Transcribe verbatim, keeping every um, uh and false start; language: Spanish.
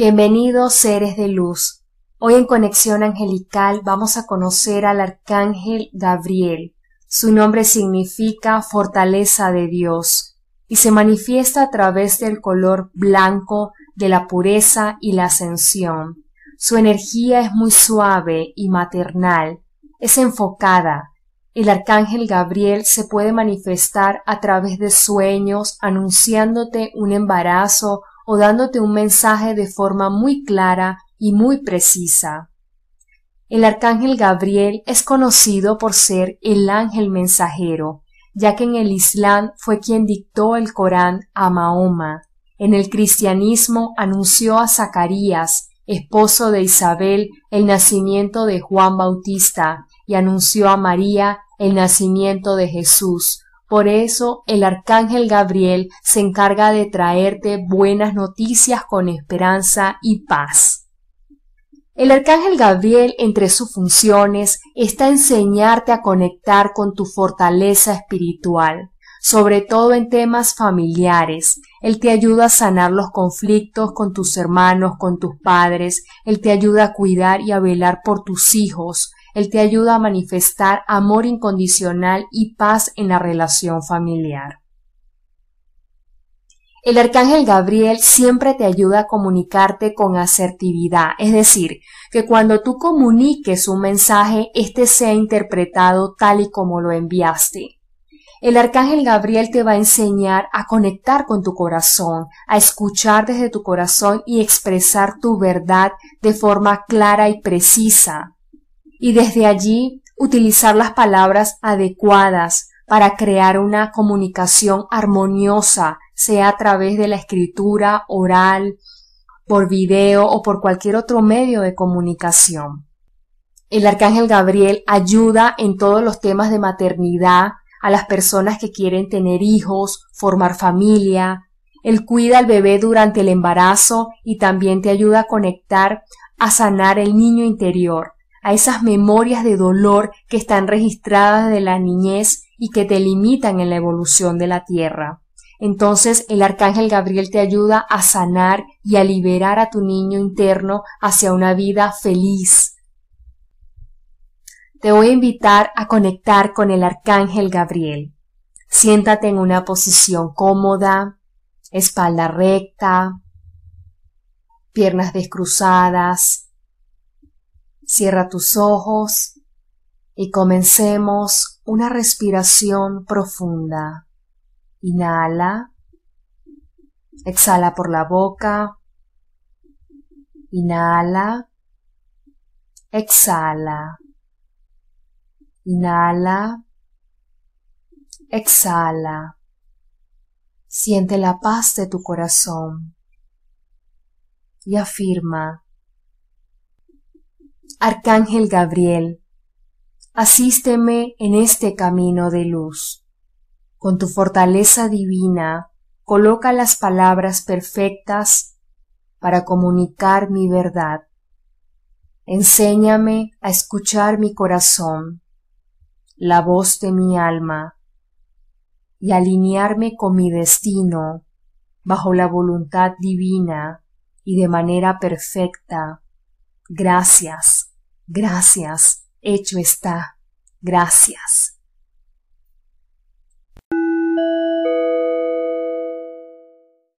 Bienvenidos seres de luz. Hoy en Conexión Angelical vamos a conocer al Arcángel Gabriel. Su nombre significa fortaleza de Dios y se manifiesta a través del color blanco de la pureza y la ascensión. Su energía es muy suave y maternal, es enfocada. El Arcángel Gabriel se puede manifestar a través de sueños, anunciándote un embarazo o dándote un mensaje de forma muy clara y muy precisa. El Arcángel Gabriel es conocido por ser el ángel mensajero, ya que en el Islam fue quien dictó el Corán a Mahoma. En el cristianismo anunció a Zacarías, esposo de Isabel, el nacimiento de Juan Bautista, y anunció a María el nacimiento de Jesús. Por eso, el Arcángel Gabriel se encarga de traerte buenas noticias con esperanza y paz. El Arcángel Gabriel, entre sus funciones, está enseñarte a conectar con tu fortaleza espiritual, sobre todo en temas familiares. Él te ayuda a sanar los conflictos con tus hermanos, con tus padres. Él te ayuda a cuidar y a velar por tus hijos. Él te ayuda a manifestar amor incondicional y paz en la relación familiar. El Arcángel Gabriel siempre te ayuda a comunicarte con asertividad, es decir, que cuando tú comuniques un mensaje, este sea interpretado tal y como lo enviaste. El Arcángel Gabriel te va a enseñar a conectar con tu corazón, a escuchar desde tu corazón y expresar tu verdad de forma clara y precisa. Y desde allí utilizar las palabras adecuadas para crear una comunicación armoniosa, sea a través de la escritura, oral, por video o por cualquier otro medio de comunicación. El Arcángel Gabriel ayuda en todos los temas de maternidad a las personas que quieren tener hijos, formar familia. Él cuida al bebé durante el embarazo y también te ayuda a conectar, a sanar el niño interior, a esas memorias de dolor que están registradas de la niñez y que te limitan en la evolución de la tierra. Entonces el Arcángel Gabriel te ayuda a sanar y a liberar a tu niño interno hacia una vida feliz. Te voy a invitar a conectar con el Arcángel Gabriel. Siéntate en una posición cómoda, espalda recta, piernas descruzadas. Cierra tus ojos y comencemos una respiración profunda. Inhala, exhala por la boca, inhala, exhala, inhala, exhala. Siente la paz de tu corazón y afirma: Arcángel Gabriel, asísteme en este camino de luz. Con tu fortaleza divina, coloca las palabras perfectas para comunicar mi verdad. Enséñame a escuchar mi corazón, la voz de mi alma, y alinearme con mi destino bajo la voluntad divina y de manera perfecta. Gracias. Gracias, hecho está. Gracias.